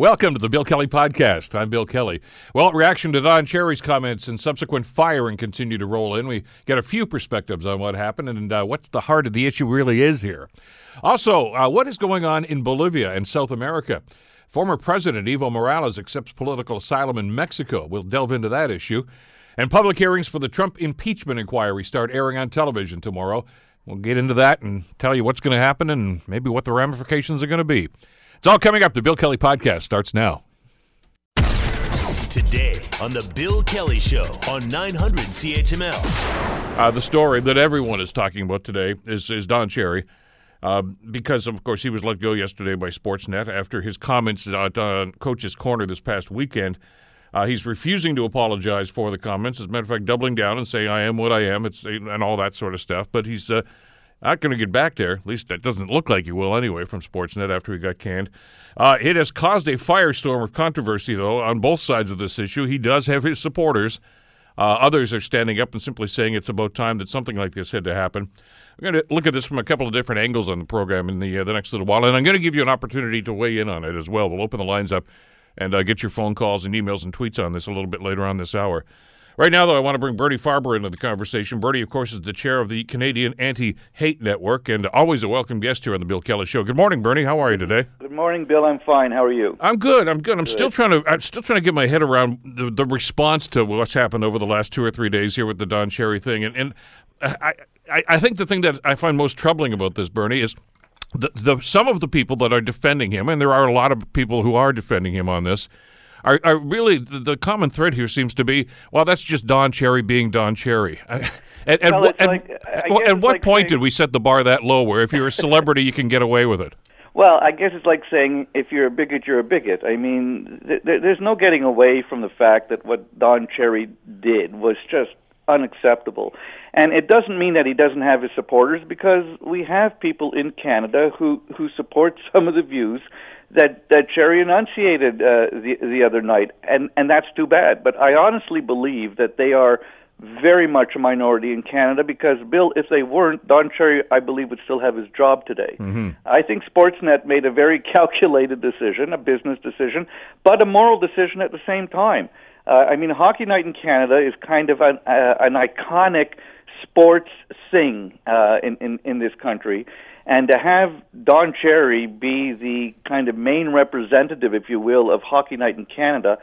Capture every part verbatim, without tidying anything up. Welcome to the Bill Kelly Podcast. I'm Bill Kelly. Well, reaction to Don Cherry's comments and subsequent firing continue to roll in. We get a few perspectives on what happened and uh, what the heart of the issue really is here. Also, uh, what is going on in Bolivia and South America? Former President Evo Morales accepts political asylum in Mexico. We'll delve into that issue. And public hearings for the Trump impeachment inquiry start airing on television tomorrow. We'll get into that and tell you what's going to happen and maybe what the ramifications are going to be. It's all coming up. The Bill Kelly Podcast starts now. Today on The Bill Kelly Show on nine hundred C H M L. Uh, the story that everyone is talking about today is, is Don Cherry, uh, because, of course, he was let go yesterday by Sportsnet after his comments on Coach's Corner this past weekend. Uh, he's refusing to apologize for the comments. As a matter of fact, doubling down and saying, I am what I am, it's, and all that sort of stuff. But he's uh, not going to get back there. At least that doesn't look like he will anyway from Sportsnet after he got canned. Uh, it has caused a firestorm of controversy, though, on both sides of this issue. He does have his supporters. Uh, others are standing up and simply saying it's about time that something like this had to happen. We're going to look at this from a couple of different angles on the program in the, uh, the next little while, and I'm going to give you an opportunity to weigh in on it as well. We'll open the lines up and uh, get your phone calls and emails and tweets on this a little bit later on this hour. Right now, though, I want to bring Bernie Farber into the conversation. Bernie, of course, is the chair of the Canadian Anti-Hate Network and always a welcome guest here on the Bill Kelly Show. Good morning, Bernie. How are you today? Good morning, Bill. I'm fine. How are you? I'm good. I'm good. I'm good. still trying to I'm still trying to get my head around the, the response to what's happened over the last two or three days here with the Don Cherry thing. And, and I, I, I think the thing that I find most troubling about this, Bernie, is The, the some of the people that are defending him, and there are a lot of people who are defending him on this, are, are really, the, the common thread here seems to be, well, that's just Don Cherry being Don Cherry. At, well, at, like, at, at what like point saying, did we set the bar that low, where if you're a celebrity, you can get away with it? Well, I guess it's like saying, if you're a bigot, you're a bigot. I mean, th- there's no getting away from the fact that what Don Cherry did was just unacceptable. And it doesn't mean that he doesn't have his supporters, because we have people in Canada who, who support some of the views that, that Cherry enunciated uh, the, the other night, and, and that's too bad. But I honestly believe that they are very much a minority in Canada, because, Bill, if they weren't, Don Cherry, I believe, would still have his job today. Mm-hmm. I think Sportsnet made a very calculated decision, a business decision, but a moral decision at the same time. Uh, I mean, Hockey Night in Canada is kind of an, uh, an iconic sports thing uh, in, in, in this country. And to have Don Cherry be the kind of main representative, if you will, of Hockey Night in Canada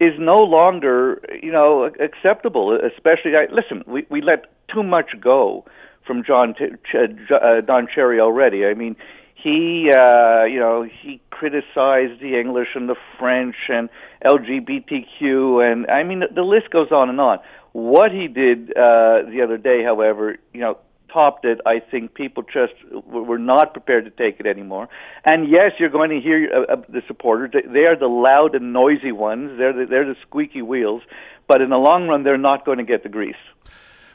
is no longer, you know, acceptable, especially, I, listen, we, we let too much go from John T- Ch- uh, Don Cherry already. I mean, He, uh, you know, he criticized the English and the French and L G B T Q, and I mean, the list goes on and on. What he did uh, the other day, however, you know, topped it. I think people just were not prepared to take it anymore. And yes, you're going to hear uh, the supporters. They are the loud and noisy ones. They're the, they're the squeaky wheels. But in the long run, they're not going to get the grease.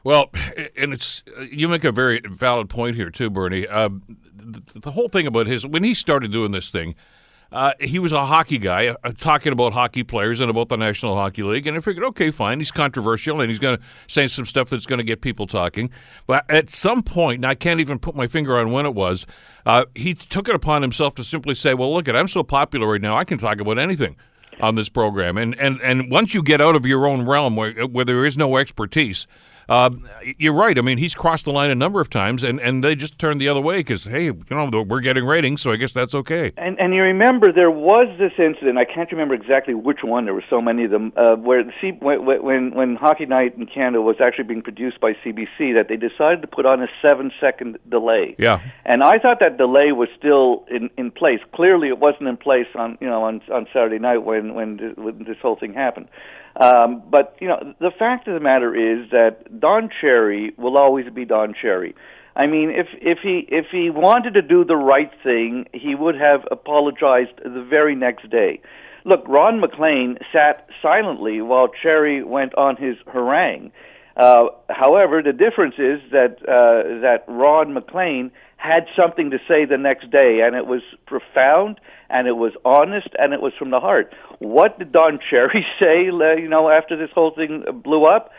Well, and it's you make a very valid point here, too, Bernie. Uh, the, the whole thing about his, when he started doing this thing, uh, he was a hockey guy uh, talking about hockey players and about the National Hockey League. And I figured, okay, fine, he's controversial and he's going to say some stuff that's going to get people talking. But at some point, and I can't even put my finger on when it was, uh, he took it upon himself to simply say, well, look, I'm so popular right now, I can talk about anything on this program. And, and, and once you get out of your own realm where, where there is no expertise, Uh, you're right. I mean, he's crossed the line a number of times, and, and they just turned the other way because, hey, you know, we're getting ratings, so I guess that's okay. And and you remember there was this incident, I can't remember exactly which one, there were so many of them, uh, where the C- when, when, when Hockey Night in Canada was actually being produced by C B C, that they decided to put on a seven-second delay. Yeah. And I thought that delay was still in, in place. Clearly it wasn't in place on, you know, on, on Saturday night when, when, when this whole thing happened. Um, but, you know, the fact of the matter is that Don Cherry will always be Don Cherry. I mean, if, if he if he wanted to do the right thing, he would have apologized the very next day. Look, Ron McLean sat silently while Cherry went on his harangue. Uh, however, the difference is that uh, that Ron McLean had something to say the next day, and it was profound, and it was honest, and it was from the heart. What did Don Cherry say, you know, after this whole thing blew up?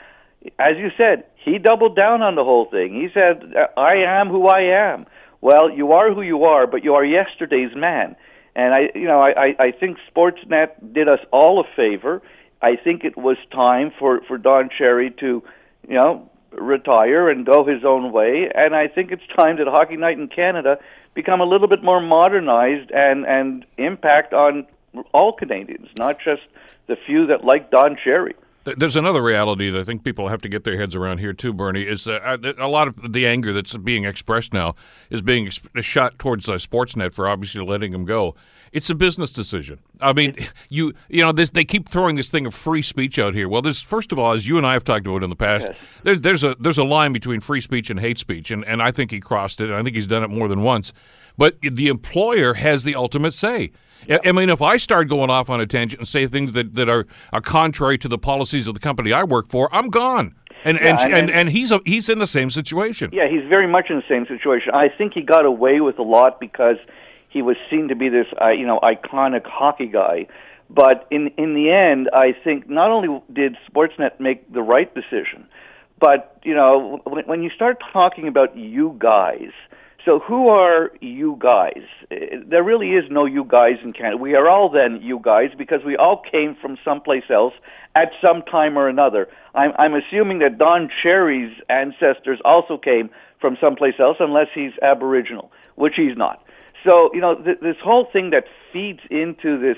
As you said, he doubled down on the whole thing. He said, I am who I am. Well, you are who you are, but you are yesterday's man. And I, you know, I, I think Sportsnet did us all a favor. I think it was time for, for Don Cherry to, you know, retire and go his own way. And I think it's time that Hockey Night in Canada become a little bit more modernized and, and impact on all Canadians, not just the few that like Don Cherry. There's another reality that I think people have to get their heads around here too, Bernie, is uh, a lot of the anger that's being expressed now is being ex- shot towards uh, Sportsnet for obviously letting him go. It's a business decision. I mean, you you know, this, they keep throwing this thing of free speech out here. Well, this, first of all, as you and I have talked about in the past, yes. there's, there's, a, there's a line between free speech and hate speech, and, and I think he crossed it, and I think he's done it more than once. But the employer has the ultimate say. I mean, if I start going off on a tangent and say things that, that are, are contrary to the policies of the company I work for, I'm gone. And yeah, and, I mean, and and he's a, he's in the same situation. Yeah, he's very much in the same situation. I think he got away with a lot because he was seen to be this uh, you know iconic hockey guy. But in in the end, I think not only did Sportsnet make the right decision, but you know when, when you start talking about you guys. So who are you guys? There really is no you guys in Canada. We are all then you guys because we all came from someplace else at some time or another. I'm, I'm assuming that Don Cherry's ancestors also came from someplace else unless he's Aboriginal, which he's not. So, you know, th- this whole thing that feeds into this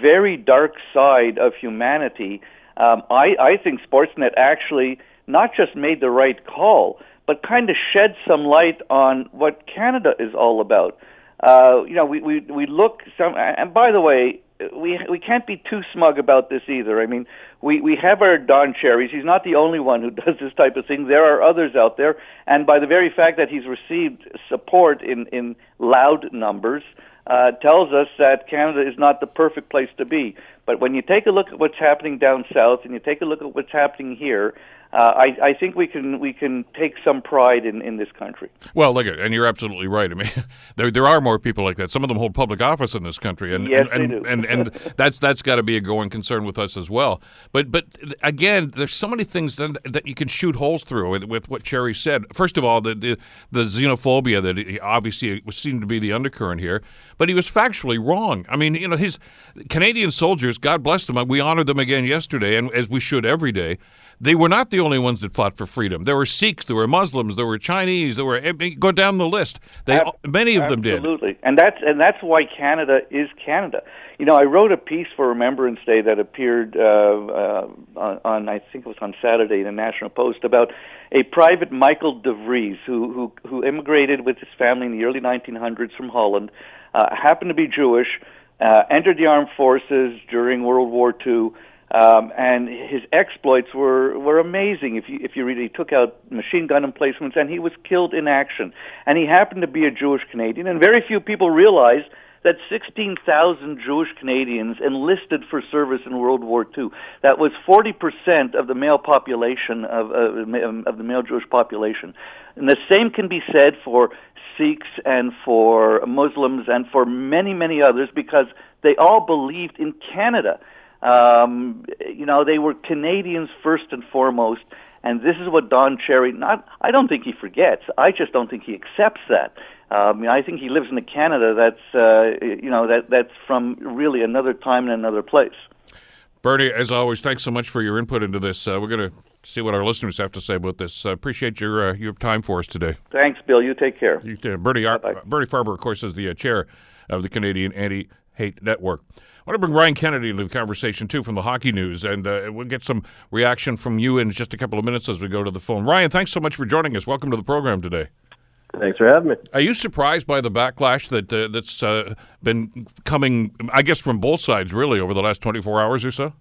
very dark side of humanity, um, I, I think Sportsnet actually not just made the right call, but kind of shed some light on what Canada is all about. Uh, you know, we, we, we look some, and by the way, we we can't be too smug about this either. I mean, we, we have our Don Cherrys. He's not the only one who does this type of thing. There are others out there, and by the very fact that he's received support in, in loud numbers uh, tells us that Canada is not the perfect place to be. But when you take a look at what's happening down south and you take a look at what's happening here, uh, I, I think we can we can take some pride in, in this country. Well, look, and you're absolutely right. I mean, there there are more people like that. Some of them hold public office in this country, and yes, and, they do. and, and and that's that's got to be a going concern with us as well. But but again, there's so many things that, that you can shoot holes through with, with what Cherry said. First of all, the the, the xenophobia that he obviously seemed to be the undercurrent here, but he was factually wrong. I mean, you know, his Canadian soldiers, God bless them. We honored them again yesterday, and as we should every day. They were not the only ones that fought for freedom. There were Sikhs, there were Muslims, there were Chinese, there were go down the list. They Ab- many of absolutely. them did. Absolutely, and that's and that's why Canada is Canada. You know, I wrote a piece for Remembrance Day that appeared uh, uh, on, on I think it was on Saturday in the National Post about a private Michael DeVries who who, who immigrated with his family in the early nineteen hundreds from Holland, uh, happened to be Jewish. Uh, entered the armed forces during World War Two, um, and his exploits were, were amazing. If you if you read, he took out machine gun emplacements, and he was killed in action. And he happened to be a Jewish Canadian, and very few people realize that sixteen thousand Jewish Canadians enlisted for service in World War Two. That was forty percent of the male population of uh, of the male Jewish population, and the same can be said for Sikhs and for Muslims and for many, many others because they all believed in Canada. Um, you know, they were Canadians first and foremost, and this is what Don Cherry, not, I don't think he forgets. I just don't think he accepts that. Um, I think he lives in a Canada that's, uh, you know, that that's from really another time and another place. Bernie, as always, thanks so much for your input into this. Uh, we're going to see what our listeners have to say about this. I uh, appreciate your uh, your time for us today. Thanks, Bill. You take care. You too. Bernie, Ar- Bernie Farber, of course, is the uh, chair of the Canadian Anti-Hate Network. I want to bring Ryan Kennedy into the conversation, too, from the Hockey News, and uh, we'll get some reaction from you in just a couple of minutes as we go to the phone. Ryan, thanks so much for joining us. Welcome to the program today. Thanks for having me. Are you surprised by the backlash that uh, that's uh, been coming, I guess, from both sides, really, over the last twenty-four hours or so?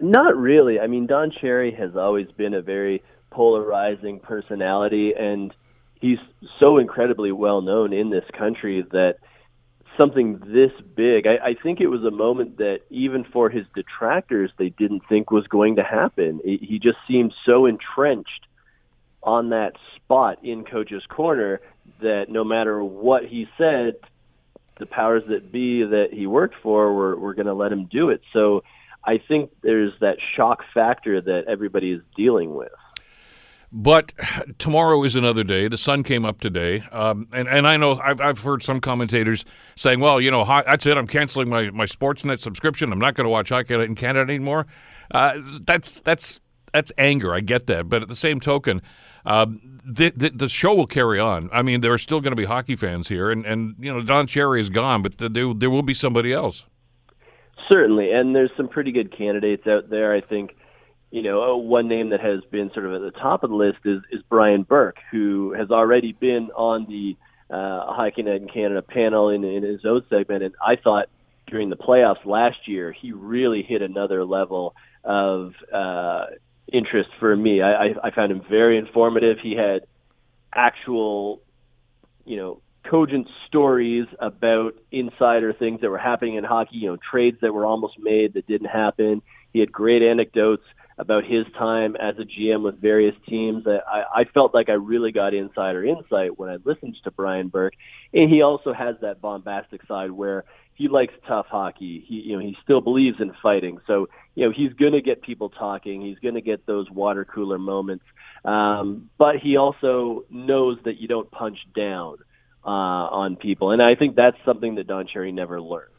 Not really. I mean, Don Cherry has always been a very polarizing personality, and he's so incredibly well-known in this country that something this big, I, I think it was a moment that even for his detractors, they didn't think was going to happen. It, he just seemed so entrenched on that spot in Coach's Corner that no matter what he said, the powers that be that he worked for were, were going to let him do it. So I think there's that shock factor that everybody is dealing with. But tomorrow is another day. The sun came up today. Um, and, and I know I've, I've heard some commentators saying, well, you know, ho- that's it. I'm canceling my, my Sportsnet subscription. I'm not going to watch Hockey Night in Canada anymore. Uh, that's that's that's anger. I get that. But at the same token, um, the, the, the show will carry on. I mean, there are still going to be hockey fans here. And, and you know, Don Cherry is gone, but the, there, there will be somebody else. Certainly. And there's some pretty good candidates out there, I think. You know, one name that has been sort of at the top of the list is, is Brian Burke, who has already been on the uh, Hockey Night in Canada panel in, in his own segment. And I thought during the playoffs last year, he really hit another level of uh, interest for me. I, I, I found him very informative. He had actual, you know, cogent stories about insider things that were happening in hockey, you know, trades that were almost made that didn't happen. He had great anecdotes about his time as a G M with various teams. I, I felt like I really got insider insight when I listened to Brian Burke. And he also has that bombastic side where he likes tough hockey. He, you know, he still believes in fighting. So, you know, he's going to get people talking. He's going to get those water cooler moments. Um, but he also knows that you don't punch down uh, on people. And I think that's something that Don Cherry never learned.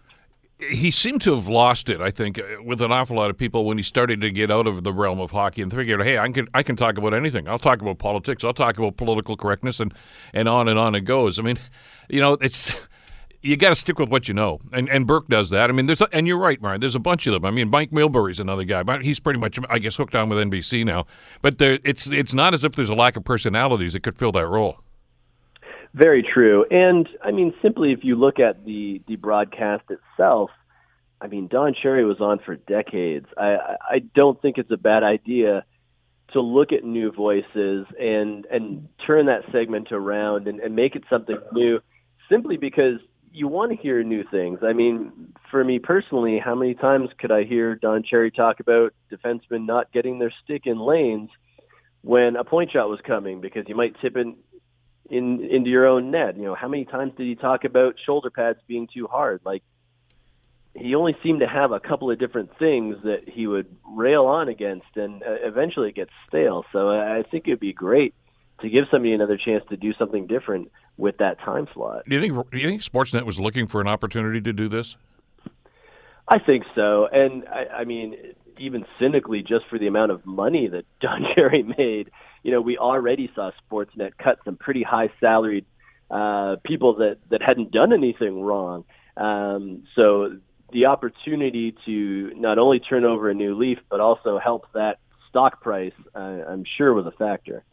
He seemed to have lost it, I think, with an awful lot of people when he started to get out of the realm of hockey and figured, hey, I can I can talk about anything. I'll talk about politics. I'll talk about political correctness, and, and on and on it goes. I mean, you know, it's you got to stick with what you know, and and Burke does that. I mean, there's a, and you're right, Brian. There's a bunch of them. I mean, Mike Milbury's another guy. He's pretty much, I guess, hooked on with N B C now. But there, it's it's not as if there's a lack of personalities that could fill that role. Very true. And, I mean, simply if you look at the, the broadcast itself, I mean, Don Cherry was on for decades. I, I don't think it's a bad idea to look at new voices and, and turn that segment around and, and make it something new, simply because you want to hear new things. I mean, for me personally, how many times could I hear Don Cherry talk about defensemen not getting their stick in lanes when a point shot was coming because you might tip in In, into your own net? You know, how many times did he talk about shoulder pads being too hard? Like, he only seemed to have a couple of different things that he would rail on against, and uh, eventually it gets stale. So I, I think it'd be great to give somebody another chance to do something different with that time slot. Do you think, do you think Sportsnet was looking for an opportunity to do this? I think so. And I, I mean, even cynically, just for the amount of money that Don Cherry made, you know, we already saw Sportsnet cut some pretty high salaried uh, people that, that hadn't done anything wrong. Um, so the opportunity to not only turn over a new leaf, but also help that stock price, uh, I'm sure was a factor.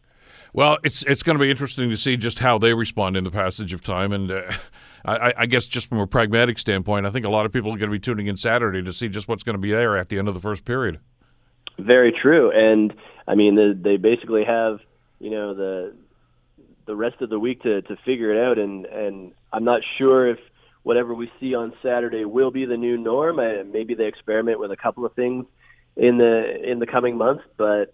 Well, it's it's going to be interesting to see just how they respond in the passage of time. And uh, I, I guess just from a pragmatic standpoint, I think a lot of people are going to be tuning in Saturday to see just what's going to be there at the end of the first period. Very true. And, I mean, the, they basically have, you know, the the rest of the week to, to figure it out. And, and I'm not sure if whatever we see on Saturday will be the new norm. I, maybe they experiment with a couple of things in the in the coming months, but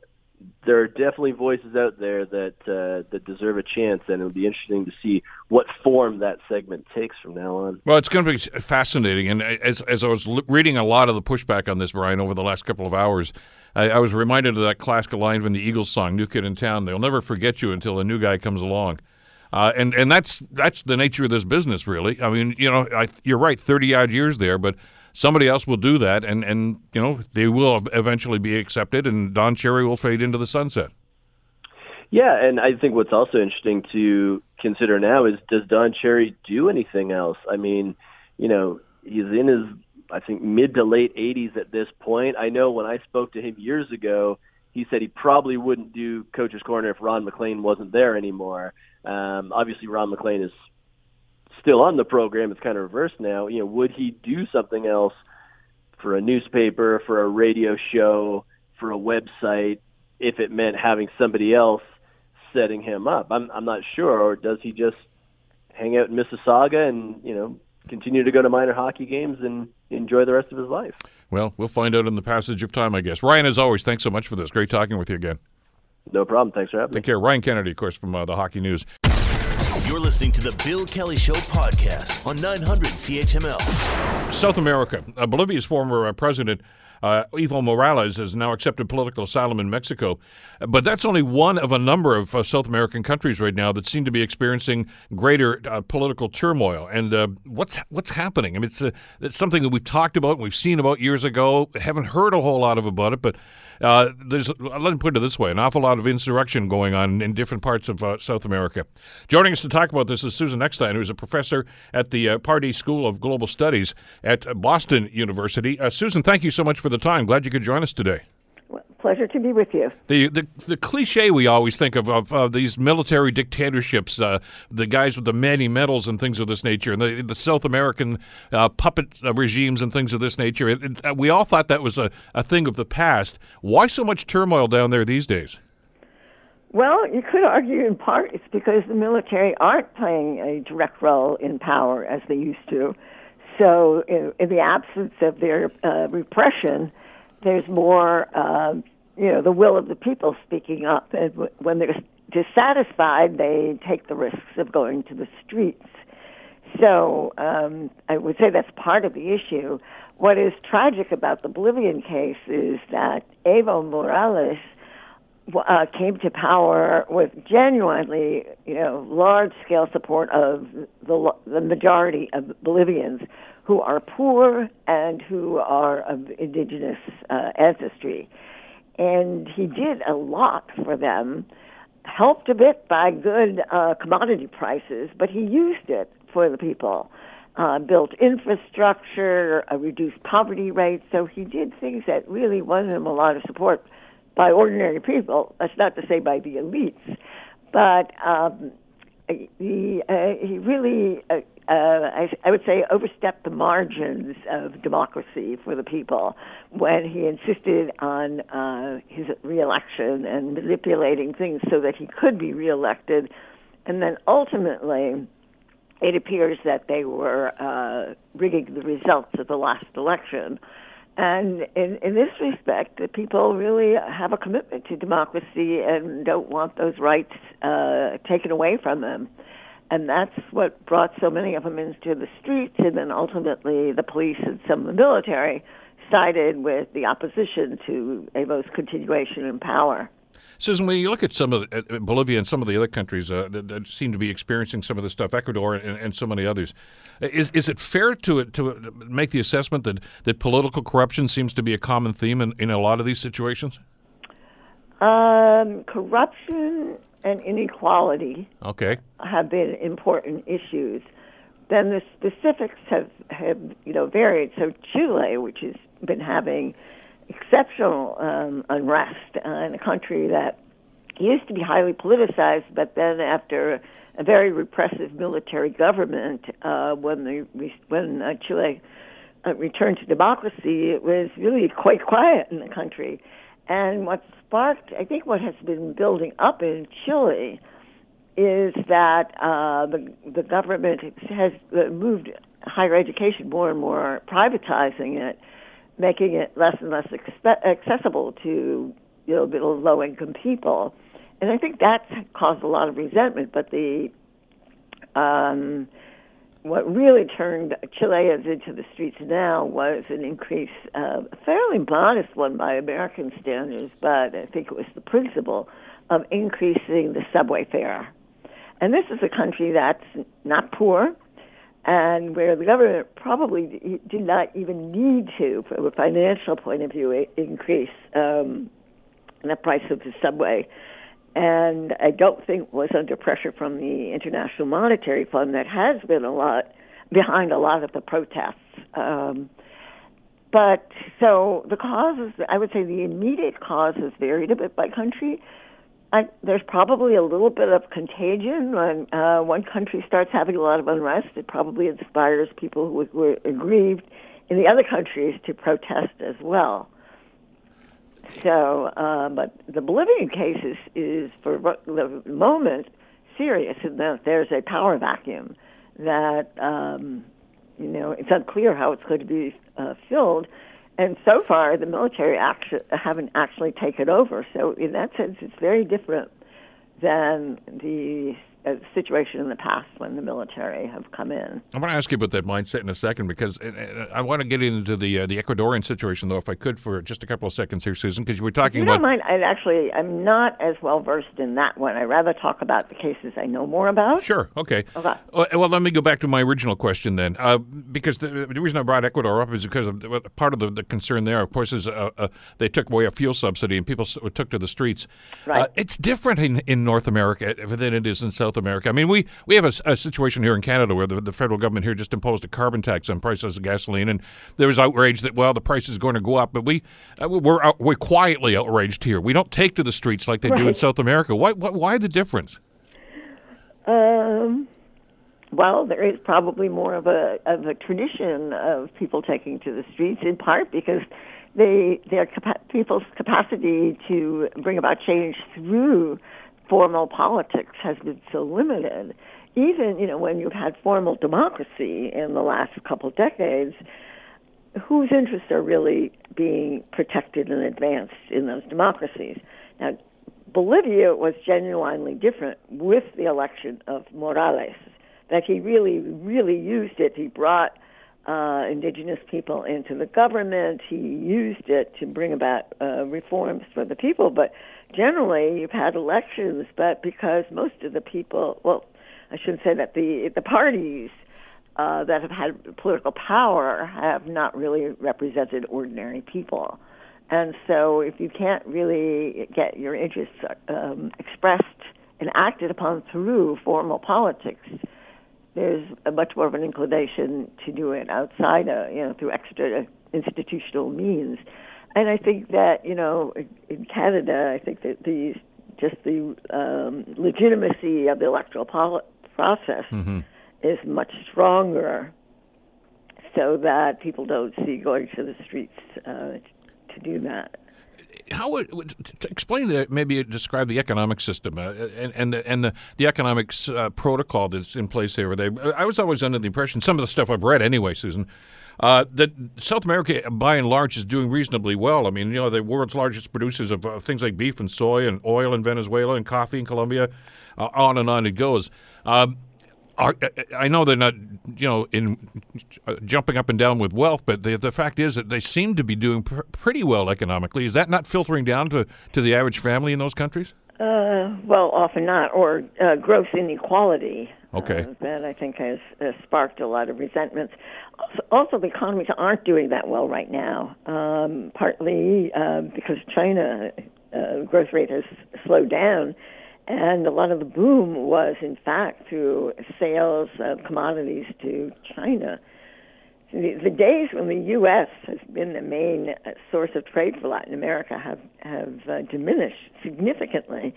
there are definitely voices out there that uh, that deserve a chance, and it'll be interesting to see what form that segment takes from now on. Well, it's going to be fascinating, and as as I was reading a lot of the pushback on this, Brian, over the last couple of hours, I, I was reminded of that classic line from the Eagles song, "New Kid in Town," they'll never forget you until a new guy comes along. Uh, and, and that's that's the nature of this business, really. I mean, you know, I, you're right, thirty-odd years there, but somebody else will do that, and, and, you know, they will eventually be accepted, and Don Cherry will fade into the sunset. Yeah, and I think what's also interesting to consider now is, does Don Cherry do anything else? I mean, you know, he's in his, I think, mid to late eighties at this point. I know when I spoke to him years ago, he said he probably wouldn't do Coach's Corner if Ron McLean wasn't there anymore. Um, obviously, Ron McLean is still on the program. It's kind of reversed now. You know, would he do something else for a newspaper, for a radio show, for a website, if it meant having somebody else setting him up? I'm I'm not sure. Or does he just hang out in Mississauga and, you know, continue to go to minor hockey games and enjoy the rest of his life? Well, we'll find out in the passage of time, I guess. Ryan, as always, thanks so much for this. Great talking with you again. No problem. Thanks for having me. Take care. Ryan Kennedy, of course, from uh, The Hockey News. You're listening to the Bill Kelly Show podcast on nine hundred C H M L. South America. Uh, Bolivia's former uh, president Uh, Evo Morales has now accepted political asylum in Mexico. But that's only one of a number of uh, South American countries right now that seem to be experiencing greater uh, political turmoil. And uh, what's what's happening? I mean, it's, uh, it's something that we've talked about and we've seen about years ago. Haven't heard a whole lot of about it, but uh, there's, let me put it this way, an awful lot of insurrection going on in different parts of uh, South America. Joining us to talk about this is Susan Eckstein, who's a professor at the uh, Pardee School of Global Studies at Boston University. Uh, Susan, thank you so much for the time. Glad you could join us today. Well, pleasure to be with you. The the, the cliche we always think of, of of these military dictatorships, uh, the guys with the many medals and things of this nature, and the, the South American uh, puppet uh, regimes and things of this nature, it, it, we all thought that was a, a thing of the past. Why so much turmoil down there these days? Well, you could argue in part it's because the military aren't playing a direct role in power as they used to. So in, in the absence of their uh, repression, there's more, uh, you know, the will of the people speaking up. And w- when they're dissatisfied, they take the risks of going to the streets. So um, I would say that's part of the issue. What is tragic about the Bolivian case is that Evo Morales Uh, came to power with genuinely, you know, large-scale support of the the majority of Bolivians who are poor and who are of indigenous uh, ancestry. And he did a lot for them, helped a bit by good uh, commodity prices, but he used it for the people, uh, built infrastructure, uh, reduced poverty rates. So he did things that really won him a lot of support by ordinary people. That's not to say by the elites, but um, he, uh, he really, uh, uh, I, I would say, overstepped the margins of democracy for the people when he insisted on uh, his reelection and manipulating things so that he could be reelected. And then ultimately, it appears that they were uh, rigging the results of the last election. And in, in this respect, the people really have a commitment to democracy and don't want those rights uh, taken away from them. And that's what brought so many of them into the streets, and then ultimately the police and some of the military sided with the opposition to Evo's continuation in power. Susan, when you look at some of the, at Bolivia and some of the other countries uh, that, that seem to be experiencing some of this stuff, Ecuador and, and so many others, is is it fair to to make the assessment that, that political corruption seems to be a common theme in, in a lot of these situations? Um, corruption and inequality okay. have been important issues. Then the specifics have, have you know varied. So Chile, which has been having exceptional um, unrest uh, in a country that used to be highly politicized, but then after a very repressive military government, uh, when the when uh, Chile uh, returned to democracy, it was really quite quiet in the country. And what sparked, I think, what has been building up in Chile is that uh, the the government has moved higher education more and more, privatizing it, making it less and less expe- accessible to you know, little low-income people. And I think that's caused a lot of resentment. But the um, what really turned Chileans into the streets now was an increase, uh, a fairly modest one by American standards, but I think it was the principle of increasing the subway fare. And this is a country that's not poor, and where the government probably did not even need to, from a financial point of view, increase um, the price of the subway. And I don't think was under pressure from the International Monetary Fund that has been a lot behind a lot of the protests. Um, but so the causes, I would say the immediate causes varied a bit by country. I, there's probably a little bit of contagion. When uh, one country starts having a lot of unrest, it probably inspires people who, who are aggrieved in the other countries to protest as well. So, uh, but the Bolivian case is, is for the moment, serious in that there's a power vacuum that, um, you know, it's unclear how it's going to be uh, filled. And so far, the military action, haven't actually taken over. So in that sense, it's very different than the a situation in the past when the military have come in. I want to ask you about that mindset in a second, because I want to get into the uh, the Ecuadorian situation, though, if I could, for just a couple of seconds here, Susan, because you were talking about... If you don't mind, I actually, I'm not as well-versed in that one. I rather talk about the cases I know more about. Sure, okay. okay. Well, let me go back to my original question then, uh, because the, the reason I brought Ecuador up is because of the, part of the, the concern there, of course, is uh, uh, they took away a fuel subsidy and people took to the streets. Right. Uh, it's different in, in North America than it is in South America. I mean, we, we have a, a situation here in Canada where the, the federal government here just imposed a carbon tax on prices of gasoline, and there was outrage that, well, the price is going to go up, but we, uh, we're, uh, we're quietly outraged here. We don't take to the streets like they right. do in South America. Why, why, why the difference? Um, well, there is probably more of a, of a tradition of people taking to the streets, in part because they, their capa- people's capacity to bring about change through formal politics has been so limited. Even, you know, when you've had formal democracy in the last couple of decades, whose interests are really being protected and advanced in those democracies? Now, Bolivia was genuinely different with the election of Morales, that he really, really used it. He brought uh, indigenous people into the government. He used it to bring about uh, reforms for the people, but generally, you've had elections, but because most of the people, well, I shouldn't say that the the parties uh, that have had political power have not really represented ordinary people. And so if you can't really get your interests um, expressed and acted upon through formal politics, there's a much more of an inclination to do it outside, of, you know, through extra institutional means. And I think that, you know, in Canada, I think that the just the um, legitimacy of the electoral pol- process mm-hmm. is much stronger, so that people don't see going to the streets uh, to do that. How would explain that? Maybe describe the economic system uh, and and the, and the, the economic uh, protocol that's in place there. Where they, I was always under the impression, some of the stuff I've read anyway, Susan, uh, that South America, by and large, is doing reasonably well. I mean, you know, the world's largest producers of uh, things like beef and soy and oil in Venezuela and coffee in Colombia, uh, on and on it goes. Um, Are, I know they're not, you know, in uh, jumping up and down with wealth, but the, the fact is that they seem to be doing pr- pretty well economically. Is that not filtering down to, to the average family in those countries? Uh, well, often not, or uh, gross inequality. Okay. Uh, that I think has uh, sparked a lot of resentments. Also, also, the economies aren't doing that well right now, um, partly uh, because China uh, growth rate has slowed down. And a lot of the boom was, in fact, through sales of commodities to China. The, the days when the U S has been the main source of trade for Latin America have, have uh, diminished significantly.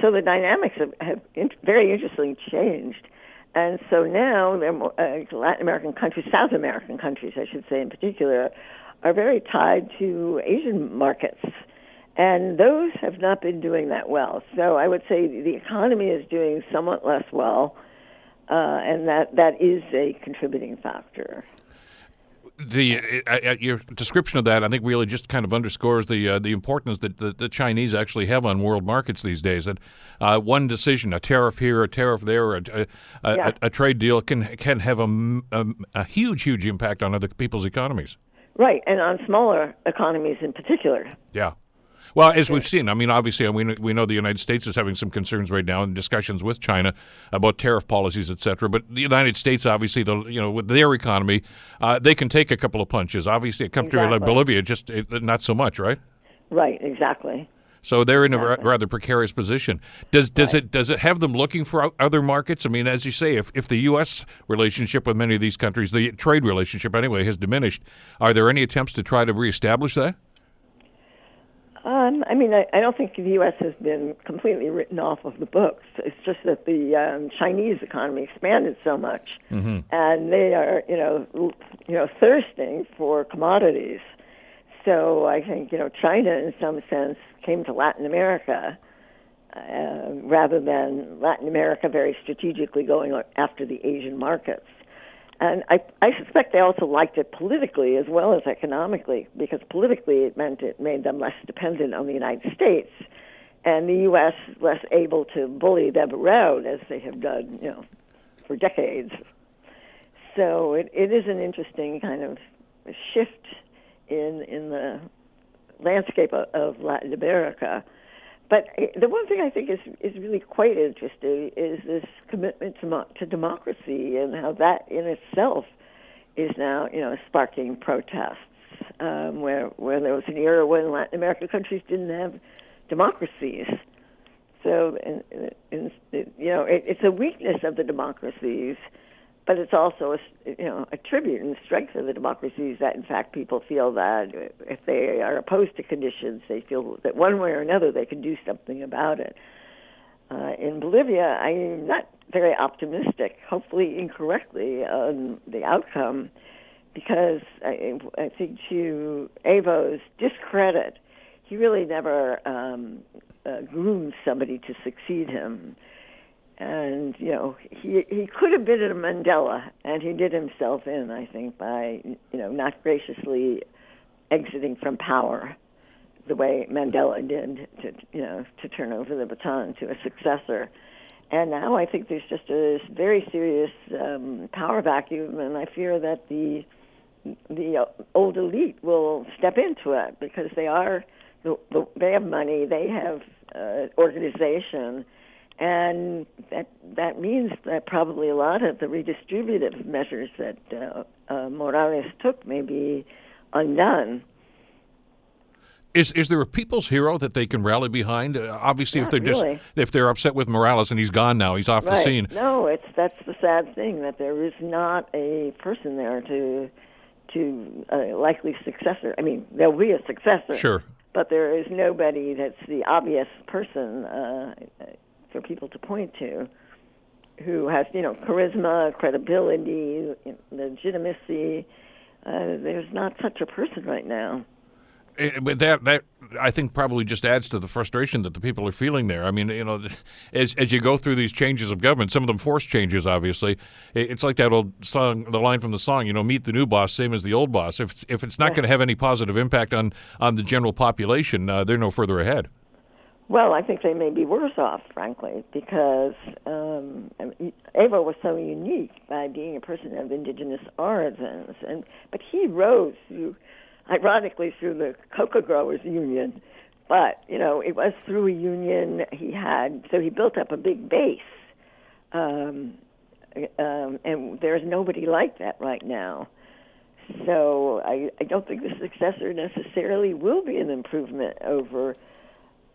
So the dynamics have, have in, very interestingly changed. And so now they're more, uh, Latin American countries, South American countries, I should say in particular, are very tied to Asian markets. And those have not been doing that well. So I would say the economy is doing somewhat less well, uh, and that, that is a contributing factor. The uh, your description of that, I think, really just kind of underscores the uh, the importance that the, the Chinese actually have on world markets these days. That uh, one decision, a tariff here, a tariff there, a, a, yeah. a, a trade deal can can have a, a, a huge, huge impact on other people's economies. Right, and on smaller economies in particular. Yeah. Well, as we've seen, I mean, obviously, we know, we know the United States is having some concerns right now and discussions with China about tariff policies, et cetera. But the United States, obviously, the, you know, with their economy, uh, they can take a couple of punches. Obviously, a country exactly. like Bolivia, just it, not so much, right? Right, exactly. So they're in exactly. a rather precarious position. Does does right. it does it have them looking for other markets? I mean, as you say, if, if the U S relationship with many of these countries, the trade relationship anyway, has diminished, are there any attempts to try to reestablish that? Um, I mean, I, I don't think the U S has been completely written off of the books. It's just that the um, Chinese economy expanded so much, mm-hmm. and they are, you know, you know, thirsting for commodities. So I think, you know, China, in some sense, came to Latin America uh, rather than Latin America very strategically going after the Asian markets. And I, I suspect they also liked it politically as well as economically, because politically it meant it made them less dependent on the United States. and the U S less able to bully them around as they have done, you know, for decades. So it, it is an interesting kind of shift in in the landscape of, of Latin America. But the one thing I think is, is really quite interesting is this commitment to, to democracy and how that in itself is now, you know, sparking protests, um, where, where there was an era when Latin American countries didn't have democracies. So, and, and, and, you know, it, it's a weakness of the democracies, but it's also, a, you know, a tribute and strength of the democracies that, in fact, people feel that if they are opposed to conditions, they feel that one way or another they can do something about it. Uh, in Bolivia, I'm not very optimistic, hopefully incorrectly, on the outcome, because I, I think to Evo's discredit, he really never um, uh, groomed somebody to succeed him. And, you know, he he could have been a Mandela, and he did himself in, I think, by, you know, not graciously exiting from power the way Mandela did to, you know, to turn over the baton to a successor. And now I think there's just a very serious um, power vacuum, and I fear that the the old elite will step into it because they are, they have money, they have uh, organization. And that that means that probably a lot of the redistributive measures that uh, uh, Morales took may be undone. Is is there a people's hero that they can rally behind? Uh, obviously, Not if they're really. just if they're upset with Morales and he's gone now, he's off right. the scene. No, it's that's the sad thing that there is not a person there to to a likely successor. I mean, there'll be a successor, sure, but there is nobody that's the obvious person. Uh, for people to point to, who has, you know, charisma, credibility, legitimacy. Uh, there's not such a person right now. It, but that, that, I think, probably just adds to the frustration that the people are feeling there. I mean, you know, as as you go through these changes of government, some of them forced changes, obviously. It, it's like that old song, the line from the song, you know, meet the new boss, same as the old boss. If if it's not yeah. going to have any positive impact on, on the general population, uh, they're no further ahead. Well, I think they may be worse off, frankly, because um, Evo was so unique by being a person of indigenous origins, and but he rose through, ironically, through the cocoa growers union. But you know, it was through a union he had, so he built up a big base, um, um, and there's nobody like that right now. So I, I don't think the successor necessarily will be an improvement over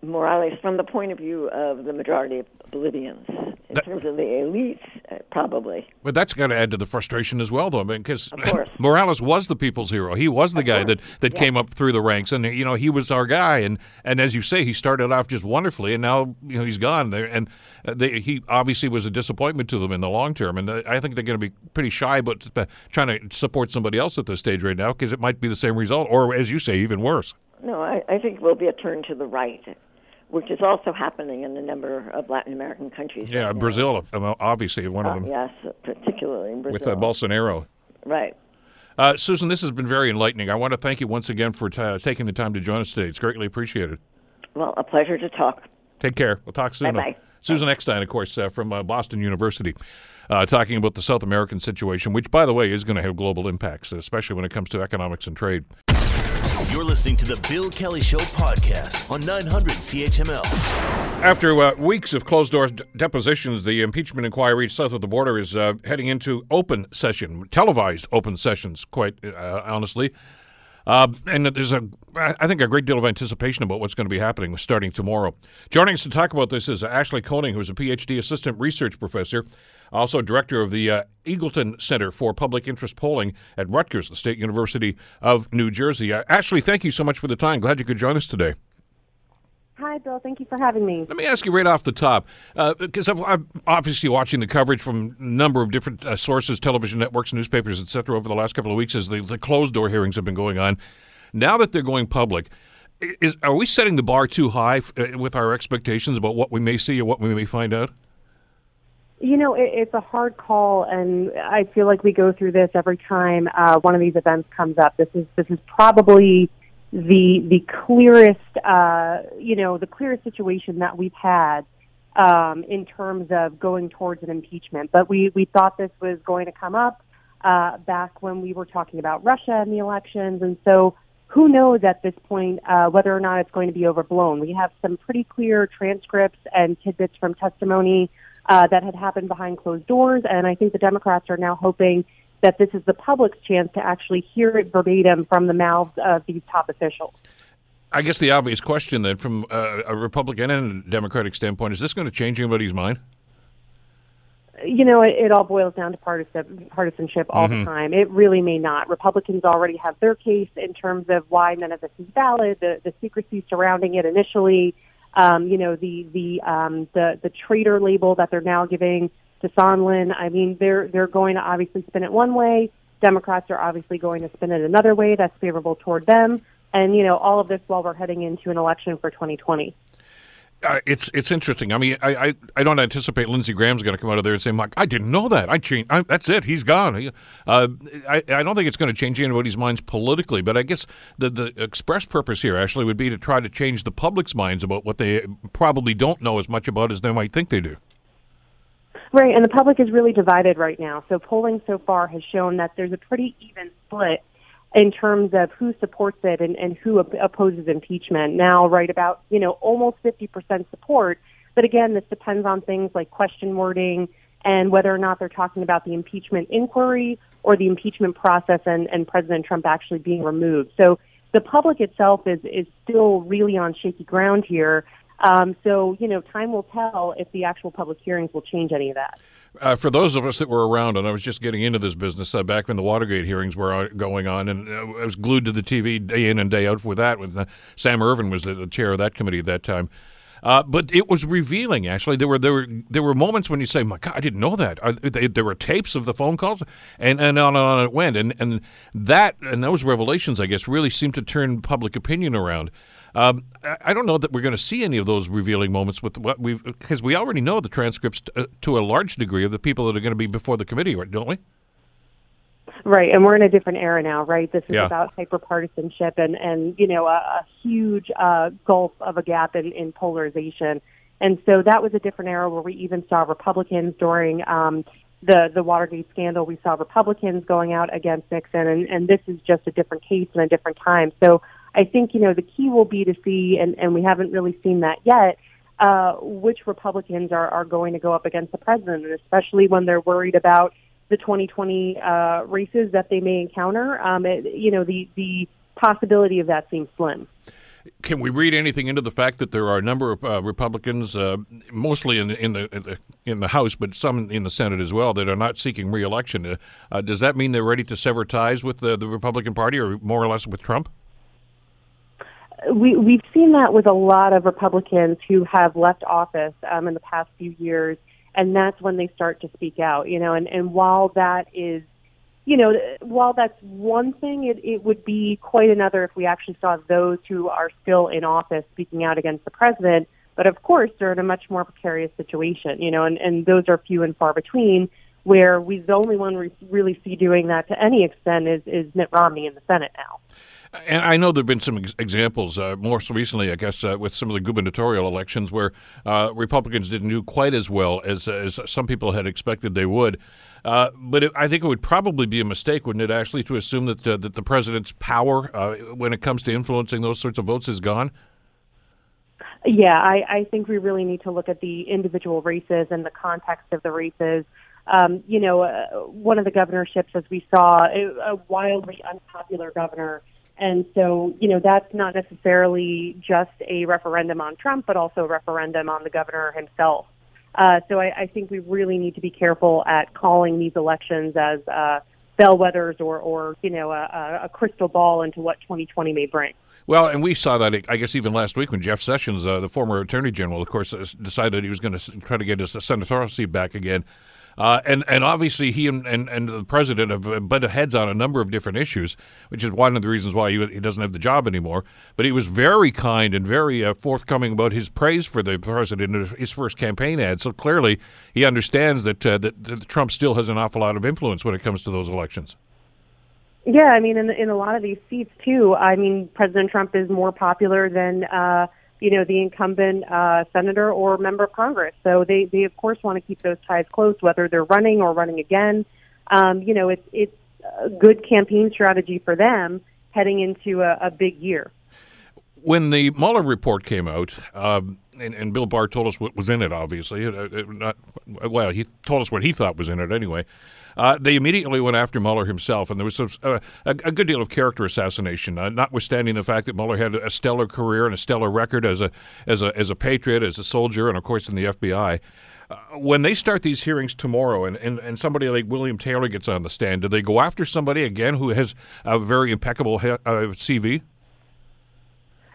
Morales, from the point of view of the majority of Bolivians, in that, terms of the elites, uh, probably. But that's got to add to the frustration as well, though, because I mean, Morales was the people's hero. He was the of guy course. that, that yeah. came up through the ranks, and you know he was our guy. And, and as you say, he started off just wonderfully, and now you know he's gone there. And uh, they, he obviously was a disappointment to them in the long term. And uh, I think they're going to be pretty shy about uh, trying to support somebody else at this stage right now, because it might be the same result, or as you say, even worse. No, I, I think we'll be a turn to the right, which is also happening in a number of Latin American countries. Yeah, right Brazil, obviously, one uh, of them. Yes, particularly in Brazil. With uh, Bolsonaro. Right. Uh, Susan, this has been very enlightening. I want to thank you once again for t- taking the time to join us today. It's greatly appreciated. Well, a pleasure to talk. Take care. We'll talk soon. Bye-bye. Susan Eckstein, of course, uh, from uh, Boston University, uh, talking about the South American situation, which, by the way, is going to have global impacts, especially when it comes to economics and trade. You're listening to the Bill Kelly Show podcast on nine hundred C H M L. After uh, weeks of closed-door d- depositions, the impeachment inquiry south of the border is uh, heading into open session, televised open sessions, quite uh, honestly. Uh, and there's, a, I think, a great deal of anticipation about what's going to be happening starting tomorrow. Joining us to talk about this is Ashley Koning, who's a P H D assistant research professor, also director of the uh, Eagleton Center for Public Interest Polling at Rutgers, the State University of New Jersey. Uh, Ashley, thank you so much for the time. Glad you could join us today. Hi, Bill. Thank you for having me. Let me ask you right off the top, uh, because I'm, I'm obviously watching the coverage from a number of different uh, sources, television networks, newspapers, et cetera, over the last couple of weeks as the, the closed-door hearings have been going on. Now that they're going public, is, are we setting the bar too high f- with our expectations about what we may see or what we may find out? You know, it, it's a hard call, and I feel like we go through this every time uh, one of these events comes up. This is this is probably the the clearest, uh, you know, the clearest situation that we've had um, in terms of going towards an impeachment. But we, we thought this was going to come up uh, back when we were talking about Russia and the elections. And so who knows at this point uh, whether or not it's going to be overblown. We have some pretty clear transcripts and tidbits from testimony uh, that had happened behind closed doors. And I think the Democrats are now hoping that this is the public's chance to actually hear it verbatim from the mouths of these top officials. I guess the obvious question then, from uh, a Republican and a Democratic standpoint, is this going to change anybody's mind? You know, it, it all boils down to partisan, partisanship all mm-hmm. the time. It really may not. Republicans already have their case in terms of why none of this is valid, the, the secrecy surrounding it initially, um, you know, the the, um, the the traitor label that they're now giving to Sondland. I mean, they're they're going to obviously spin it one way. Democrats are obviously going to spin it another way that's favorable toward them. And, you know, all of this while we're heading into an election for twenty twenty. Uh, it's it's interesting. I mean, I, I, I don't anticipate Lindsey Graham's going to come out of there and say, "Mike, I didn't know that. I changed. I, that's it. He's gone." Uh, I I don't think it's going to change anybody's minds politically, but I guess the the express purpose here, Ashley, would be to try to change the public's minds about what they probably don't know as much about as they might think they do. Right, and the public is really divided right now. So polling so far has shown that there's a pretty even split in terms of who supports it and, and who op- opposes impeachment. Now, right about, you know, almost fifty percent support. But again, this depends on things like question wording and whether or not they're talking about the impeachment inquiry or the impeachment process and, and President Trump actually being removed. So the public itself is, is still really on shaky ground here. Um, so, you know, time will tell if the actual public hearings will change any of that. Uh, for those of us that were around, and I was just getting into this business uh, back when the Watergate hearings were going on, and I was glued to the T V day in and day out with that. With uh, Sam Ervin was the, the chair of that committee at that time. Uh, but it was revealing, actually. There were there were there were moments when you say, "My God, I didn't know that." Are, they, there were tapes of the phone calls, and, and on and on it went. And and that and those revelations, I guess, really seemed to turn public opinion around. Um, I don't know that we're going to see any of those revealing moments with what we've, because we already know the transcripts t- to a large degree of the people that are going to be before the committee, don't we? Right, and we're in a different era now, right? This is yeah. about hyperpartisanship and, and you know, a, a huge uh, gulf of a gap in, in polarization. And so that was a different era where we even saw Republicans during um, the, the Watergate scandal. We saw Republicans going out against Nixon, and, and this is just a different case and a different time. So I think, you know, the key will be to see, and, and we haven't really seen that yet, uh, which Republicans are, are going to go up against the president, and especially when they're worried about the twenty twenty uh, races that they may encounter. Um, it, you know, the, the possibility of that seems slim. Can we read anything into the fact that there are a number of uh, Republicans, uh, mostly in the, in the in the House, but some in the Senate as well, that are not seeking re-election? Uh, uh, does that mean they're ready to sever ties with the, the Republican Party, or more or less with Trump? We, we've seen that with a lot of Republicans who have left office um, in the past few years, and that's when they start to speak out, you know. And, and while that is, you know, while that's one thing, it, it would be quite another if we actually saw those who are still in office speaking out against the president. But, of course, they're in a much more precarious situation, you know, and, and those are few and far between, where we the only one we really see doing that to any extent is, is Mitt Romney in the Senate now. And I know there have been some ex- examples, uh, more so recently, I guess, uh, with some of the gubernatorial elections where uh, Republicans didn't do quite as well as as some people had expected they would. Uh, but it, I think it would probably be a mistake, wouldn't it, Ashley, to assume that uh, that the president's power uh, when it comes to influencing those sorts of votes is gone? Yeah, I, I think we really need to look at the individual races and the context of the races. Um, you know, uh, one of the governorships, as we saw, a, a wildly unpopular governor. And so, you know, that's not necessarily just a referendum on Trump, but also a referendum on the governor himself. Uh, so I, I think we really need to be careful at calling these elections as uh, bellwethers or, or, you know, a, a crystal ball into what twenty twenty may bring. Well, and we saw that, I guess, even last week when Jeff Sessions, uh, the former attorney general, of course, decided he was going to try to get his senatorial seat back again. Uh, and, and obviously he and, and, and the president have butted heads on a number of different issues, which is one of the reasons why he, he doesn't have the job anymore. But he was very kind and very uh, forthcoming about his praise for the president in his first campaign ad. So clearly he understands that, uh, that, that Trump still has an awful lot of influence when it comes to those elections. Yeah, I mean, in, in a lot of these seats, too, I mean, President Trump is more popular than, uh, you know, the incumbent uh, senator or member of Congress. So they, they, of course, want to keep those ties close, whether they're running or running again. Um, you know, it's it's a good campaign strategy for them heading into a, a big year. When the Mueller report came out, um, and, and Bill Barr told us what was in it, obviously. It, it, not, well, he told us what he thought was in it anyway. Uh, they immediately went after Mueller himself, and there was some, uh, a, a good deal of character assassination, uh, notwithstanding the fact that Mueller had a stellar career and a stellar record as a as a, as a patriot, as a soldier, and, of course, in the F B I. Uh, when they start these hearings tomorrow and, and, and somebody like William Taylor gets on the stand, do they go after somebody again who has a very impeccable he- uh, C V?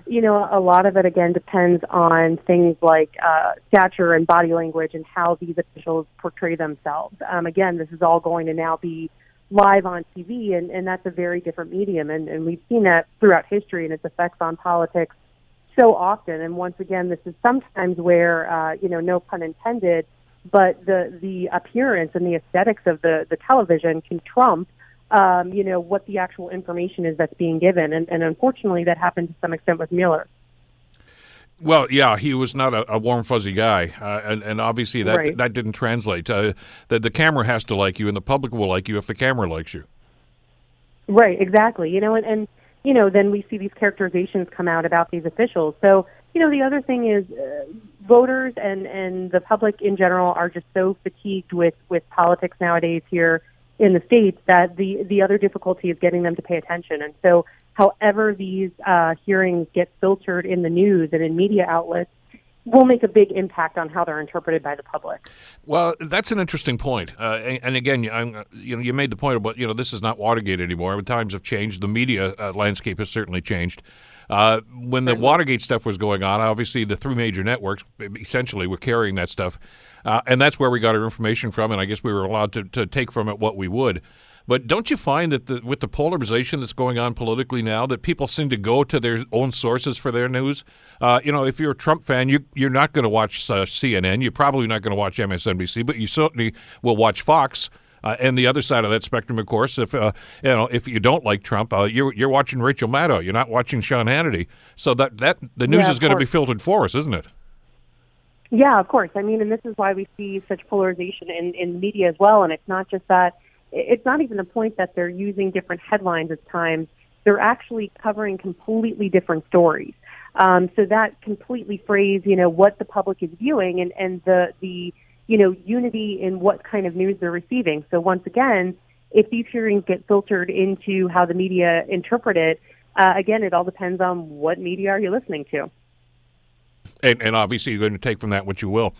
You know, a lot of it, again, depends on things like uh, stature and body language and how these officials portray themselves. Um, again, this is all going to now be live on T V, and, and that's a very different medium. And, and we've seen that throughout history and its effects on politics so often. And once again, this is sometimes where, uh, you know, no pun intended, but the, the appearance and the aesthetics of the, the television can trump Um, you know, what the actual information is that's being given. And, and unfortunately, that happened to some extent with Mueller. Well, yeah, he was not a, a warm, fuzzy guy. Uh, and, and obviously that right. that didn't translate. Uh, the, the camera has to like you, and the public will like you if the camera likes you. Right, exactly. You know, and, and you know, then we see these characterizations come out about these officials. So, you know, the other thing is uh, voters and, and the public in general are just so fatigued with, with politics nowadays here in the States, that the, the other difficulty is getting them to pay attention. And so however these uh, hearings get filtered in the news and in media outlets will make a big impact on how they're interpreted by the public. Well, that's an interesting point. Uh, and, and again, I'm, you know, you made the point about, you know, this is not Watergate anymore. Times have changed. The media uh, landscape has certainly changed. Uh, when the Watergate stuff was going on, obviously the three major networks essentially were carrying that stuff. Uh, and that's where we got our information from, and I guess we were allowed to, to take from it what we would. But don't you find that the, with the polarization that's going on politically now, that people seem to go to their own sources for their news? Uh, you know, if you're a Trump fan, you, you're not going to watch uh, C N N. You're probably not going to watch M S N B C, but you certainly will watch Fox. Uh, and the other side of that spectrum, of course, if uh, you know, if you don't like Trump, uh, you're you're watching Rachel Maddow. You're not watching Sean Hannity. So that, that the news yeah, is going to be filtered for us, isn't it? Yeah, of course. I mean, and this is why we see such polarization in, in media as well. And it's not just that, it's not even the point that they're using different headlines at times. They're actually covering completely different stories. Um, so that completely frays, you know, what the public is viewing and, and the, the, you know, unity in what kind of news they're receiving. So once again, if these hearings get filtered into how the media interpret it, uh, again, it all depends on what media are you listening to. And, and obviously, you're going to take from that what you will.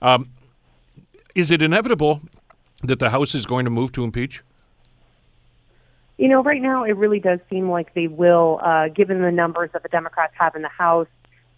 Um, is it inevitable that the House is going to move to impeach? You know, right now, it really does seem like they will, uh, given the numbers that the Democrats have in the House.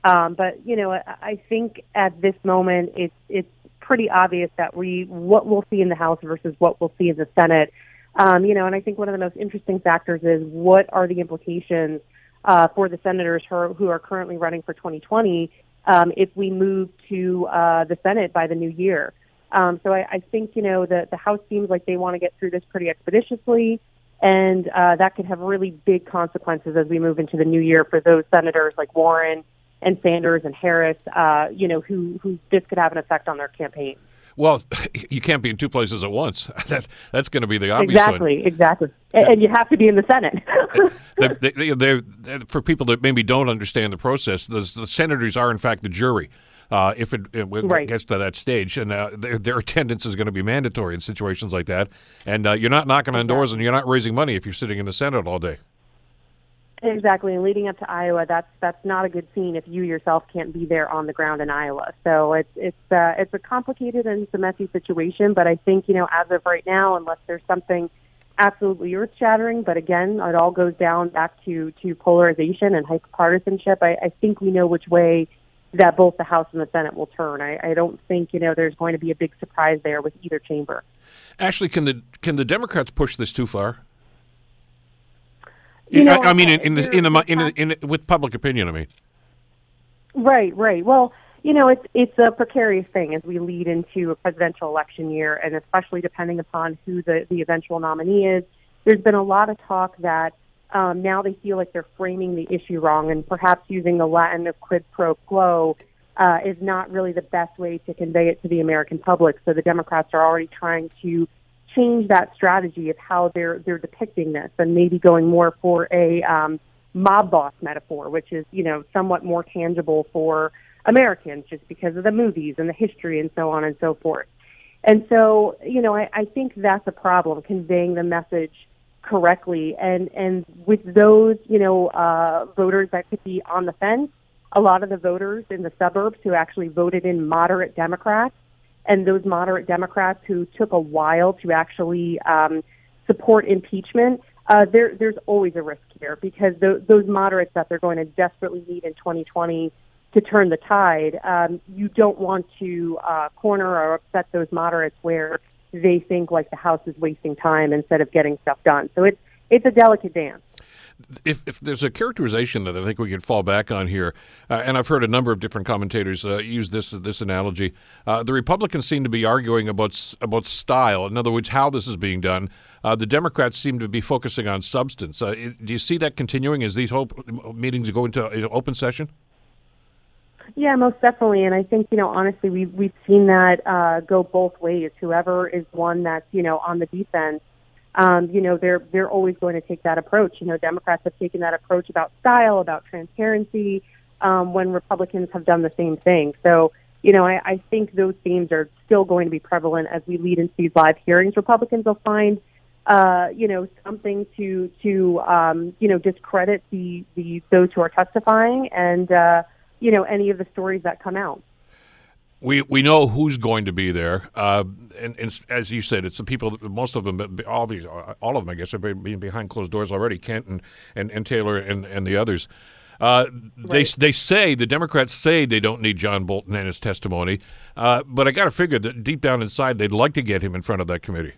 Um, but, you know, I, I think at this moment, it's it's pretty obvious that we what we'll see in the House versus what we'll see in the Senate. Um, you know, and I think one of the most interesting factors is what are the implications uh, for the senators who are, who are currently running for twenty twenty Um, if we move to uh, the Senate by the new year. Um, so I, I think, you know, the, the House seems like they want to get through this pretty expeditiously, and uh, that could have really big consequences as we move into the new year for those senators like Warren and Sanders and Harris, uh, you know, who, who this could have an effect on their campaign. Well, you can't be in two places at once. That, that's going to be the obvious exactly, one. Exactly, exactly. And, and you have to be in the Senate. they, they, they're, they're, for people that maybe don't understand the process, the, the senators are, in fact, the jury, uh, if it, it right. gets to that stage. And uh, their, their attendance is going to be mandatory in situations like that. And uh, you're not knocking on doors, and you're not raising money if you're sitting in the Senate all day. Exactly, and leading up to Iowa, that's that's not a good scene if you yourself can't be there on the ground in Iowa. So it's it's uh, it's a complicated and it's a messy situation. But I think, you know, as of right now, unless there's something absolutely earth shattering, but again, it all goes down back to, to polarization and hyperpartisanship. I, I think we know which way that both the House and the Senate will turn. I, I don't think, you know, there's going to be a big surprise there with either chamber. Ashley, can the can the Democrats push this too far? You know, I, I mean, in in, the, in, the, in, the, in, the, in the, with public opinion, I mean. Right, right. Well, you know, it's it's a precarious thing as we lead into a presidential election year, and especially depending upon who the, the eventual nominee is, there's been a lot of talk that um, now they feel like they're framing the issue wrong, and perhaps using the Latin of quid pro quo uh, is not really the best way to convey it to the American public. So the Democrats are already trying to change that strategy of how they're they're depicting this, and maybe going more for a um, mob boss metaphor, which is, you know, somewhat more tangible for Americans just because of the movies and the history and so on and so forth. And so, you know, I, I think that's a problem, conveying the message correctly. And, and with those, you know, uh, voters that could be on the fence, a lot of the voters in the suburbs who actually voted in moderate Democrats, and those moderate Democrats who took a while to actually um, support impeachment, uh, there, there's always a risk here, because th- those moderates that they're going to desperately need in twenty twenty to turn the tide, um, you don't want to uh, corner or upset those moderates where they think like the House is wasting time instead of getting stuff done. So it's it's a delicate dance. If, if there's a characterization that I think we could fall back on here, uh, and I've heard a number of different commentators uh, use this this analogy, uh, the Republicans seem to be arguing about about style. In other words, how this is being done. Uh, the Democrats seem to be focusing on substance. Uh, it, do you see that continuing as these whole meetings go into open session? Yeah, most definitely. And I think, you know, honestly, we've, we've seen that uh, go both ways. Whoever is one that's, you know, on the defense, um, you know, they're they're always going to take that approach. You know, Democrats have taken that approach about style, about transparency, um, when Republicans have done the same thing. So, you know, I, I think those themes are still going to be prevalent as we lead into these live hearings. Republicans will find, uh, you know, something to, to um, you know, discredit the, the those who are testifying and, uh you know, any of the stories that come out. We we know who's going to be there. Uh, and, and as you said, it's the people, that, most of them, all, these, all of them, I guess, have been behind closed doors already, Kent and, and, and Taylor and, and the others. Uh, right. They they say, the Democrats say they don't need John Bolton and his testimony, uh, but I got to figure that deep down inside they'd like to get him in front of that committee.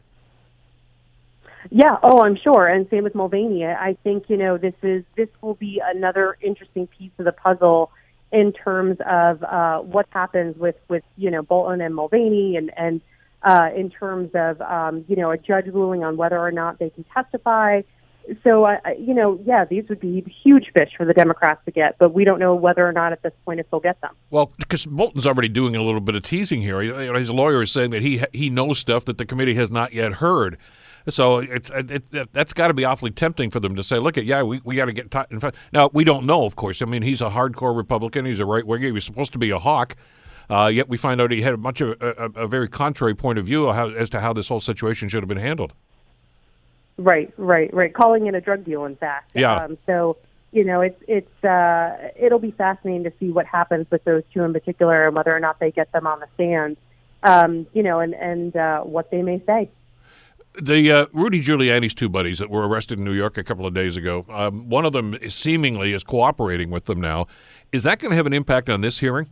Yeah, oh, I'm sure. And same with Mulvaney. I think, you know, this is this will be another interesting piece of the puzzle in terms of uh, what happens with, with, you know, Bolton and Mulvaney, and, and uh, in terms of, um, you know, a judge ruling on whether or not they can testify. So, uh, you know, yeah, these would be huge fish for the Democrats to get, but we don't know whether or not at this point if they'll get them. Well, because Bolton's already doing a little bit of teasing here. His lawyer is saying that he he knows stuff that the committee has not yet heard. So it's it, it, that's got to be awfully tempting for them to say, look, at yeah, we, we got to get t- in front. Now, we don't know, of course. I mean, he's a hardcore Republican. He's a right-winger. He was supposed to be a hawk. Uh, yet we find out he had a much of a, a, a very contrary point of view how, as to how this whole situation should have been handled. Right, right, right. Calling it a drug deal, in fact. Yeah. Um, so, you know, it's it's uh, it'll be fascinating to see what happens with those two in particular, and whether or not they get them on the stand, um, you know, and, and uh, what they may say. The uh, Rudy Giuliani's two buddies that were arrested in New York a couple of days ago, um, one of them is seemingly is cooperating with them now. Is that going to have an impact on this hearing?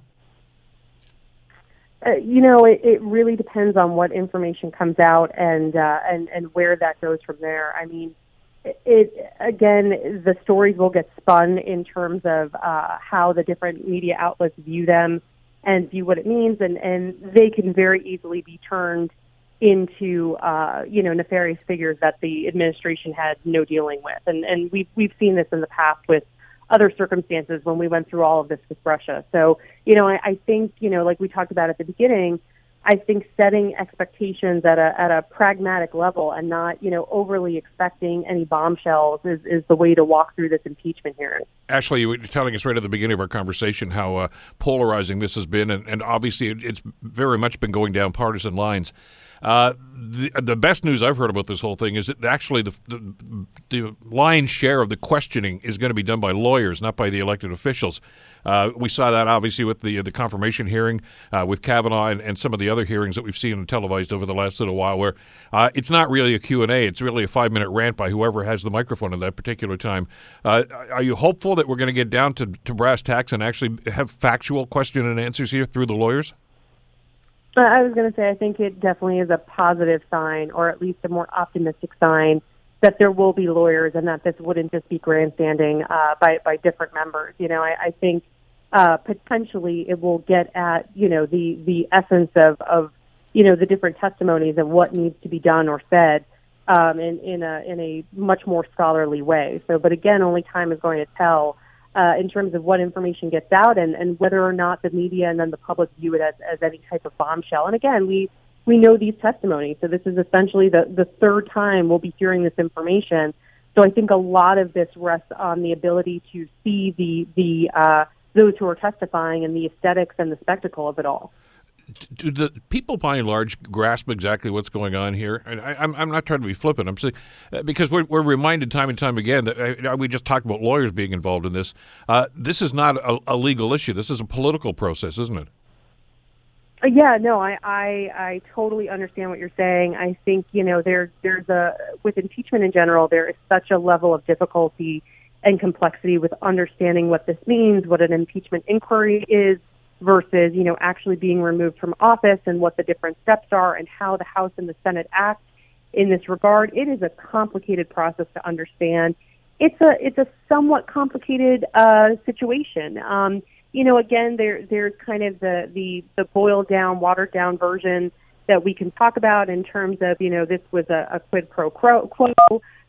Uh, you know, it, it really depends on what information comes out and, uh, and and where that goes from there. I mean, it again, the stories will get spun in terms of uh, how the different media outlets view them and view what it means, and, and they can very easily be turned into, uh, you know, nefarious figures that the administration had no dealing with. And, and we've, we've seen this in the past with other circumstances when we went through all of this with Russia. So, you know, I, I think, you know, like we talked about at the beginning, I think setting expectations at a, at a pragmatic level and not, you know, overly expecting any bombshells is, is the way to walk through this impeachment hearing. Ashley, you were telling us right at the beginning of our conversation how uh, polarizing this has been, and, and obviously it's very much been going down partisan lines. Uh, the, the best news I've heard about this whole thing is that actually the, the the lion's share of the questioning is going to be done by lawyers, not by the elected officials. Uh, we saw that obviously with the the confirmation hearing uh, with Kavanaugh and, and some of the other hearings that we've seen televised over the last little while, where uh, it's not really a Q and A. It's really a five-minute rant by whoever has the microphone at that particular time. Uh, are you hopeful that we're going to get down to, to brass tacks and actually have factual question and answers here through the lawyers? I was going to say, I think it definitely is a positive sign, or at least a more optimistic sign, that there will be lawyers and that this wouldn't just be grandstanding uh, by, by different members. You know, I, I think uh, potentially it will get at, you know, the, the essence of, of, you know, the different testimonies and what needs to be done or said. um, in, in, a, in a much more scholarly way. So, but again, only time is going to tell uh, in terms of what information gets out and, and whether or not the media and then the public view it as, as any type of bombshell. And again, we, we know these testimonies. So this is essentially the, the third time we'll be hearing this information. So I think a lot of this rests on the ability to see the the uh, those who are testifying and the aesthetics and the spectacle of it all. Do the people, by and large, grasp exactly what's going on here? And I, I'm, I'm not trying to be flippant. I'm saying, uh, because we're, we're reminded time and time again that uh, we just talked about lawyers being involved in this. Uh, this is not a, a legal issue. This is a political process, isn't it? Yeah, no, I, I I totally understand what you're saying. I think, you know, there, there's a, with impeachment in general, there is such a level of difficulty and complexity with understanding what this means, what an impeachment inquiry is versus, you know, actually being removed from office and what the different steps are and how the House and the Senate act in this regard. It is a complicated process to understand. It's a, it's a somewhat complicated uh, situation. Um You know, again, there, there's kind of the, the, the boiled-down, watered-down version that we can talk about in terms of, you know, this was a, a quid pro quo,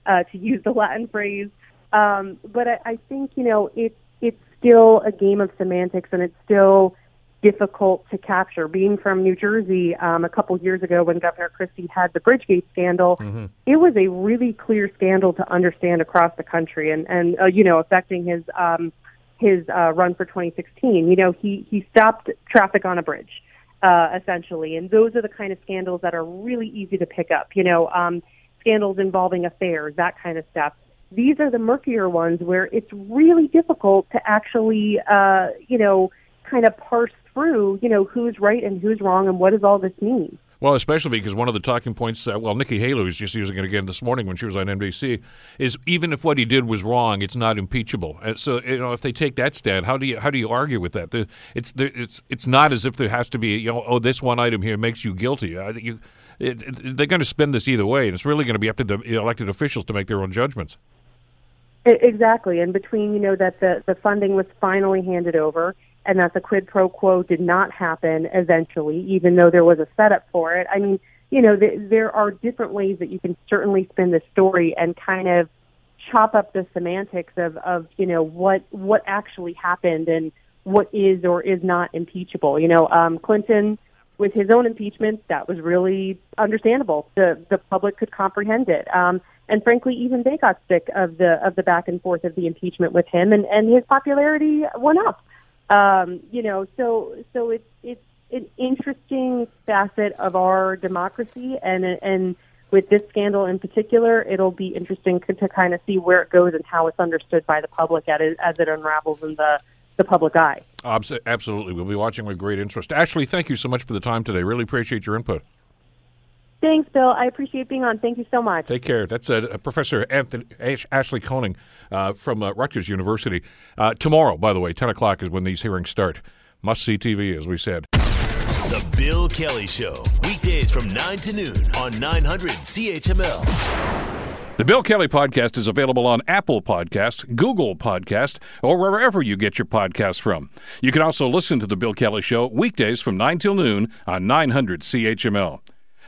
uh, to use the Latin phrase. Um, but I, I think, you know, it's it's still a game of semantics, and it's still difficult to capture. Being from New Jersey um, a couple years ago when Governor Christie had the Bridgegate scandal, mm-hmm. It was a really clear scandal to understand across the country and, and uh, you know, affecting his... Um, his uh, run for twenty sixteen, you know, he, he stopped traffic on a bridge, uh, essentially. And those are the kind of scandals that are really easy to pick up, you know, um, scandals involving affairs, that kind of stuff. These are the murkier ones where it's really difficult to actually, uh, you know, kind of parse through, you know, who's right and who's wrong and what does all this mean. Well, especially because one of the talking points, uh, well, Nikki Haley was just using it again this morning when she was on N B C, is even if what he did was wrong, it's not impeachable. And so, you know, if they take that stand, how do you how do you argue with that? There, it's there, it's it's not as if there has to be, you know, oh, this one item here makes you guilty. Uh, you, it, it, they're going to spin this either way, and it's really going to be up to the elected officials to make their own judgments. Exactly, and between, you know, that the, the funding was finally handed over, and that the quid pro quo did not happen eventually, even though there was a setup for it. I mean, you know, th- there are different ways that you can certainly spin this story and kind of chop up the semantics of, of you know, what what actually happened and what is or is not impeachable. You know, um, Clinton, with his own impeachment, that was really understandable. The the public could comprehend it. Um, and frankly, even they got sick of the, of the back and forth of the impeachment with him, and, and his popularity went up. Um, you know, so so it's it's an interesting facet of our democracy, and and with this scandal in particular, it'll be interesting to, to kind of see where it goes and how it's understood by the public as it, as it unravels in the, the public eye. Absolutely. We'll be watching with great interest. Ashley, thank you so much for the time today. Really appreciate your input. Thanks, Bill. I appreciate being on. Thank you so much. Take care. That's uh, Professor Anthony, Ash, Ashley Koning uh, from uh, Rutgers University. Uh, tomorrow, by the way, ten o'clock is when these hearings start. Must-see T V, as we said. The Bill Kelly Show, weekdays from nine to noon on nine hundred C H M L. The Bill Kelly Podcast is available on Apple Podcasts, Google Podcasts, or wherever you get your podcasts from. You can also listen to The Bill Kelly Show weekdays from nine till noon on nine hundred C H M L.